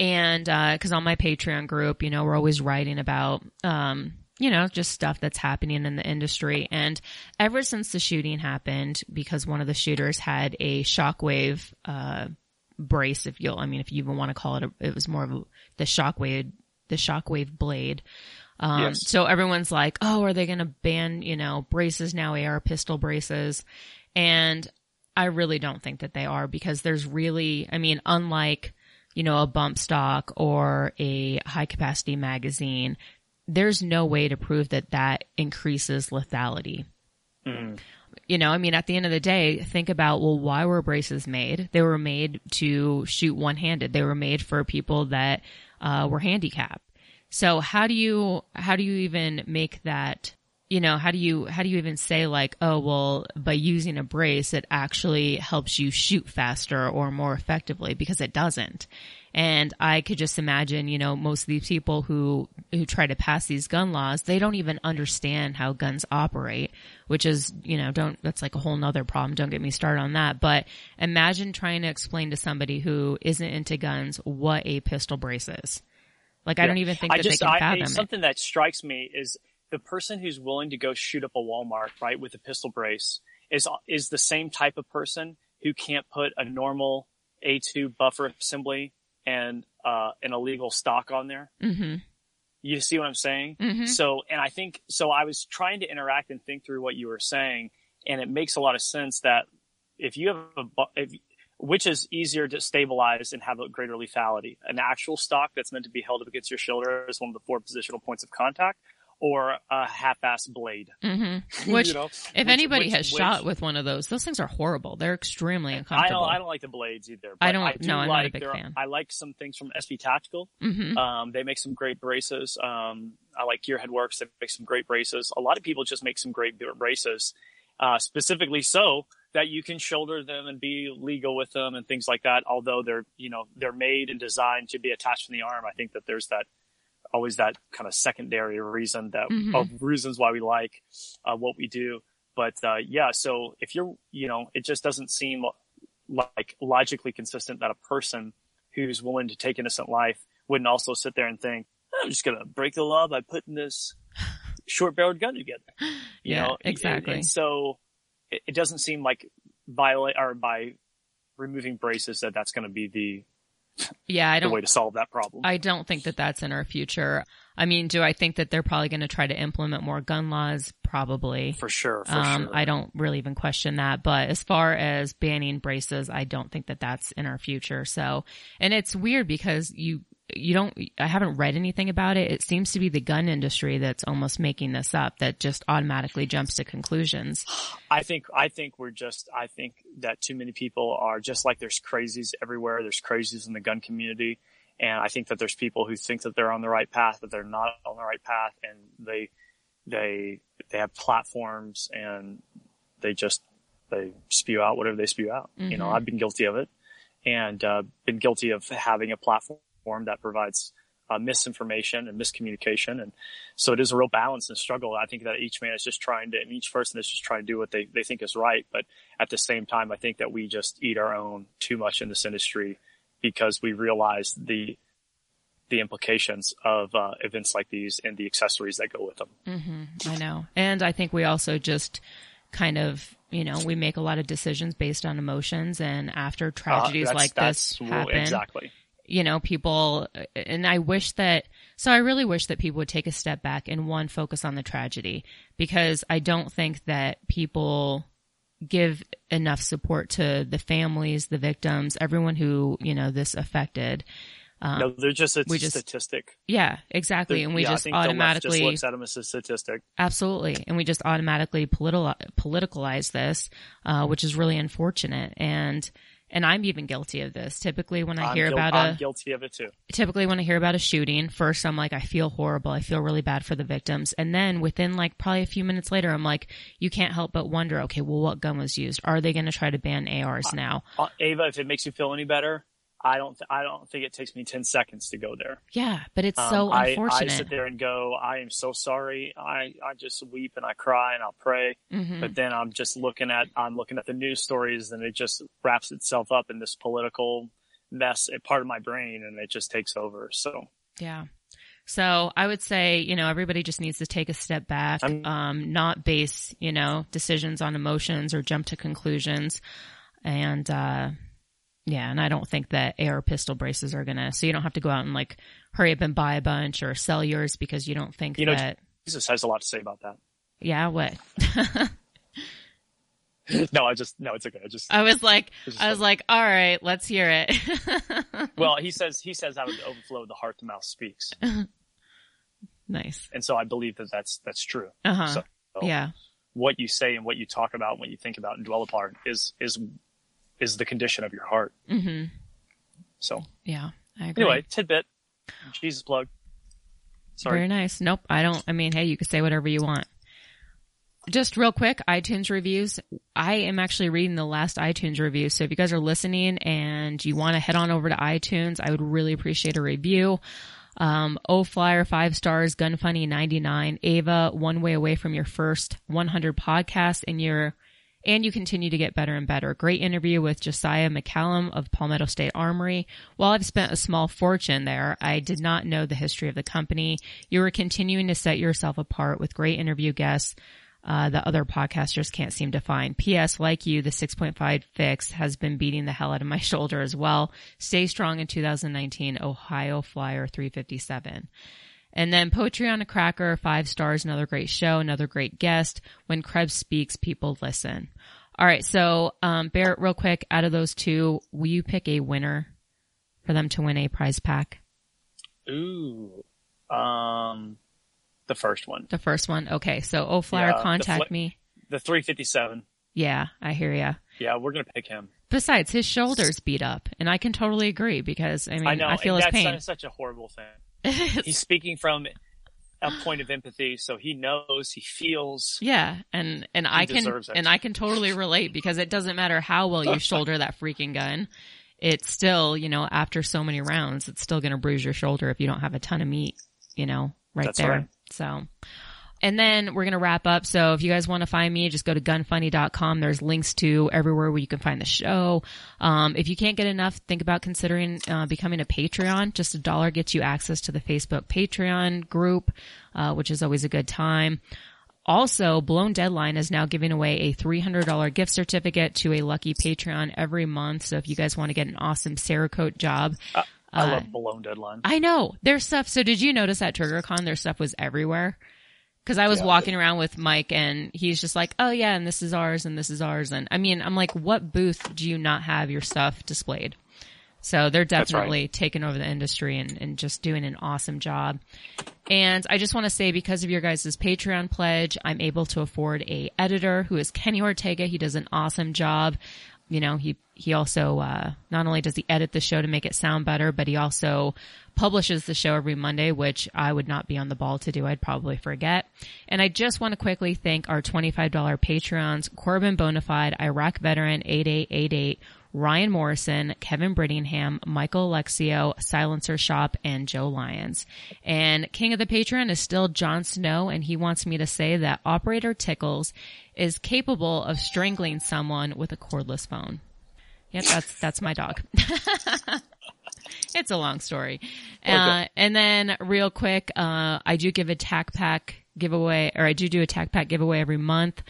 And, uh, cause on my Patreon group, you know, we're always writing about, um, you know, just stuff that's happening in the industry. And ever since the shooting happened, because one of the shooters had a shockwave, uh, brace, if you'll, I mean, if you even want to call it a, it was more of a, the shockwave, the shockwave blade. Um, yes. So everyone's like, oh, are they going to ban, you know, braces now, A R pistol braces? And I really don't think that they are, because there's really, I mean, unlike, you know, a bump stock or a high capacity magazine, there's no way to prove that that increases lethality. Mm. You know, I mean, at the end of the day, think about, well, why were braces made? They were made to shoot one-handed. They were made for people that uh, were handicapped. So how do you, how do you even make that, you know, how do you, how do you even say like, oh, well, by using a brace, it actually helps you shoot faster or more effectively? Because it doesn't. And I could just imagine, you know, most of these people who, who try to pass these gun laws, they don't even understand how guns operate, which is, you know, don't, that's like a whole nother problem. Don't get me started on that. But imagine trying to explain to somebody who isn't into guns what a pistol brace is. Like, I yeah. don't even think that I just, they can fathom I, something it. That strikes me is, the person who's willing to go shoot up a Walmart, right, with a pistol brace is, is the same type of person who can't put a normal A two buffer assembly and, uh, an illegal stock on there. Mm-hmm. You see what I'm saying? Mm-hmm. So, and I think, so I was trying to interact and think through what you were saying, and it makes a lot of sense that if you have a, if, which is easier to stabilize and have a greater lethality, an actual stock that's meant to be held up against your shoulder as one of the four positional points of contact, or a half-assed blade. Mm-hmm. Which, you know, if which, anybody which, has which, shot with one of those, those things are horrible. They're extremely uncomfortable. I don't, I don't like the blades either. But I don't. I do no, I'm like, not a big fan. Are, I like some things from S B Tactical. Mm-hmm. Um, they make some great braces. Um, I like Gearhead Works. They make some great braces. A lot of people just make some great braces, uh, specifically so that you can shoulder them and be legal with them and things like that. Although they're, you know, they're made and designed to be attached from the arm. I think that there's that. Always that kind of secondary reason that mm-hmm. of reasons why we like uh, what we do. But uh, yeah, so if you're, you know, it just doesn't seem like logically consistent that a person who's willing to take innocent life wouldn't also sit there and think, oh, I'm just going to break the law by putting this short barreled gun together. You yeah, know? Exactly. And, and so it, it doesn't seem like violate or by removing braces that that's going to be the, Yeah, I don't. The way to solve that problem. I don't think that that's in our future. I mean, do I think that they're probably going to try to implement more gun laws? Probably. For sure. For um, sure. I don't really even question that. But as far as banning braces, I don't think that that's in our future. So, and it's weird because you, you don't, I haven't read anything about it. It seems to be the gun industry that's almost making this up, that just automatically jumps to conclusions. I think, I think we're just, I think that too many people are just like there's crazies everywhere. There's crazies in the gun community. And I think that there's people who think that they're on the right path, but they're not on the right path. And they, they, they have platforms and they just, they spew out whatever they spew out. Mm-hmm. You know, I've been guilty of it and, uh, been guilty of having a platform that provides uh, misinformation and miscommunication. And so it is a real balance and struggle. I think that each man is just trying to, and each person is just trying to do what they, they think is right. But at the same time, I think that we just eat our own too much in this industry because we realize the, the implications of uh, events like these and the accessories that go with them. Mm-hmm. I know. And I think we also just kind of, you know, we make a lot of decisions based on emotions. And after tragedies uh, like this happen. Exactly. You know, people, and I wish that, so I really wish that people would take a step back and one, focus on the tragedy, because I don't think that people give enough support to the families, the victims, everyone who, you know, this affected. Um, no, they're just a we just, statistic. Yeah, exactly. They're, and we yeah, just I think automatically. The left just looks at them as a statistic. Absolutely. And we just automatically politi- politicalize this, uh, which is really unfortunate. And, And I'm even guilty of this. Typically when I I'm hear guil- about I'm a, guilty of it too. Typically when I hear about a shooting, first I'm like, I feel horrible. I feel really bad for the victims. And then within like probably a few minutes later, I'm like, you can't help but wonder, okay, well, what gun was used? Are they going to try to ban A Rs now? Uh, Ava, if it makes you feel any better, I don't, th- I don't think it takes me ten seconds to go there. Yeah. But it's um, so unfortunate. I, I sit there and go, I am so sorry. I, I just weep and I cry and I'll pray. Mm-hmm. But then I'm just looking at, I'm looking at the news stories and it just wraps itself up in this political that's a part of my brain and it just takes over. So, yeah. So I would say, you know, everybody just needs to take a step back, um, not base, you know, decisions on emotions or jump to conclusions. And, uh, yeah. And I don't think that A R pistol braces are going to, so you don't have to go out and like hurry up and buy a bunch or sell yours because you don't think you know, that. Jesus has a lot to say about that. Yeah. What? No, I just, no, it's okay. I just, I was like, I was like, all right, let's hear it. Well, he says, he says out of the overflow, the heart, the mouth speaks. Nice. And so I believe that that's, that's true. Uh-huh. So, so yeah. What you say and what you talk about, what you think about and dwell upon is, is, is the condition of your heart. Mm-hmm. So. Yeah, I agree. Anyway, tidbit. Jesus plug. Sorry. Very nice. Nope. I don't, I mean, hey, you can say whatever you want. Just real quick, iTunes reviews. I am actually reading the last iTunes review. So if you guys are listening and you want to head on over to iTunes, I would really appreciate a review. Um, O Flyer, five stars, Gunfunny ninety-nine, Ava, one way away from your first one hundred podcasts and your, and you continue to get better and better. Great interview with Josiah McCallum of Palmetto State Armory. While I've spent a small fortune there, I did not know the history of the company. You were continuing to set yourself apart with great interview guests. Uh, the other podcasters can't seem to find. P S. Like you, the six point five fix has been beating the hell out of my shoulder as well. Stay strong in two thousand nineteen, Ohio Flyer three fifty-seven. And then Poetry on a Cracker, five stars, another great show, another great guest. When Krebs speaks, people listen. All right. So, um, Barrett, real quick, out of those two, will you pick a winner for them to win a prize pack? Ooh. Um... The first one. The first one. Okay. So, oh, Flyer, yeah, contact the fl- me. The three fifty-seven. Yeah. I hear ya. Yeah. We're going to pick him. Besides, his shoulder's beat up. And I can totally agree because, I mean, I, know, I feel his that's pain. That's such a horrible thing. He's speaking from a point of empathy. So he knows, he feels. Yeah. And, and I can, it. and I can totally relate because it doesn't matter how well you shoulder that freaking gun. It's still, you know, after so many rounds, it's still going to bruise your shoulder if you don't have a ton of meat, you know, right that's there. Right. So, and then we're going to wrap up. So if you guys want to find me, just go to gun funny dot com. There's links to everywhere where you can find the show. Um, if you can't get enough, think about considering, uh, becoming a Patreon. Just a dollar gets you access to the Facebook Patreon group, uh, which is always a good time. Also, Blown Deadline is now giving away a three hundred dollars gift certificate to a lucky Patreon every month. So if you guys want to get an awesome Cerakote job, uh- I uh, love Blown Deadline. I know. Their stuff. So did you notice at TriggerCon, their stuff was everywhere? Because I was yeah, walking it, around with Mike and he's just like, oh, yeah, and this is ours and this is ours. And I mean, I'm like, what booth do you not have your stuff displayed? So they're definitely right. taking over the industry and, and just doing an awesome job. And I just want to say, because of your guys' Patreon pledge, I'm able to afford a editor who is Kenny Ortega. He does an awesome job. You know, he, he also, uh, not only does he edit the show to make it sound better, but he also publishes the show every Monday, which I would not be on the ball to do. I'd probably forget. And I just want to quickly thank our twenty-five dollars Patreons, Corbin Bonafide, Iraq Veteran eighty-eight eighty-eight, Ryan Morrison, Kevin Brittingham, Michael Alexio, Silencer Shop, and Joe Lyons. And King of the Patreon is still Jon Snow, and he wants me to say that Operator Tickles is capable of strangling someone with a cordless phone. Yep, that's that's my dog. It's a long story. Okay. Uh, and then real quick, uh I do give a tack pack giveaway, or I do do a tack pack giveaway every month.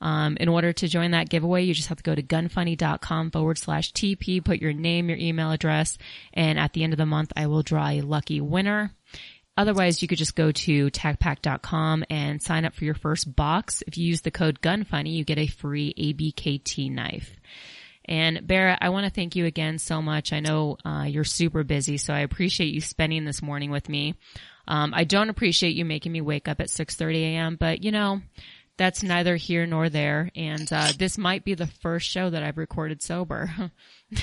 Um, in order to join that giveaway, you just have to go to gunfunny.com forward slash TP, put your name, your email address, and at the end of the month, I will draw a lucky winner. Otherwise, you could just go to tag pack dot com and sign up for your first box. If you use the code GUNFUNNY, you get a free A B K T knife. And Barrett, I want to thank you again so much. I know uh, you're super busy, so I appreciate you spending this morning with me. Um, I don't appreciate you making me wake up at six thirty a.m., but you know, that's neither here nor there. And uh, this might be the first show that I've recorded sober. I'm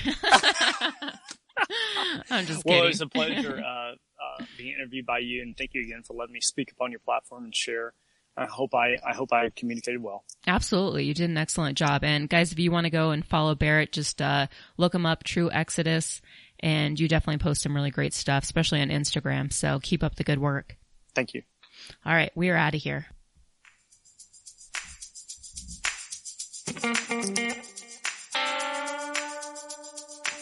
just kidding. Well, it was a pleasure uh, uh, being interviewed by you, and thank you again for letting me speak upon your platform and share. I hope I, I hope I communicated well. Absolutely. You did an excellent job. And guys, if you want to go and follow Barrett, just uh, look him up, True Exodus, and you definitely post some really great stuff, especially on Instagram. So keep up the good work. Thank you. All right. We are out of here.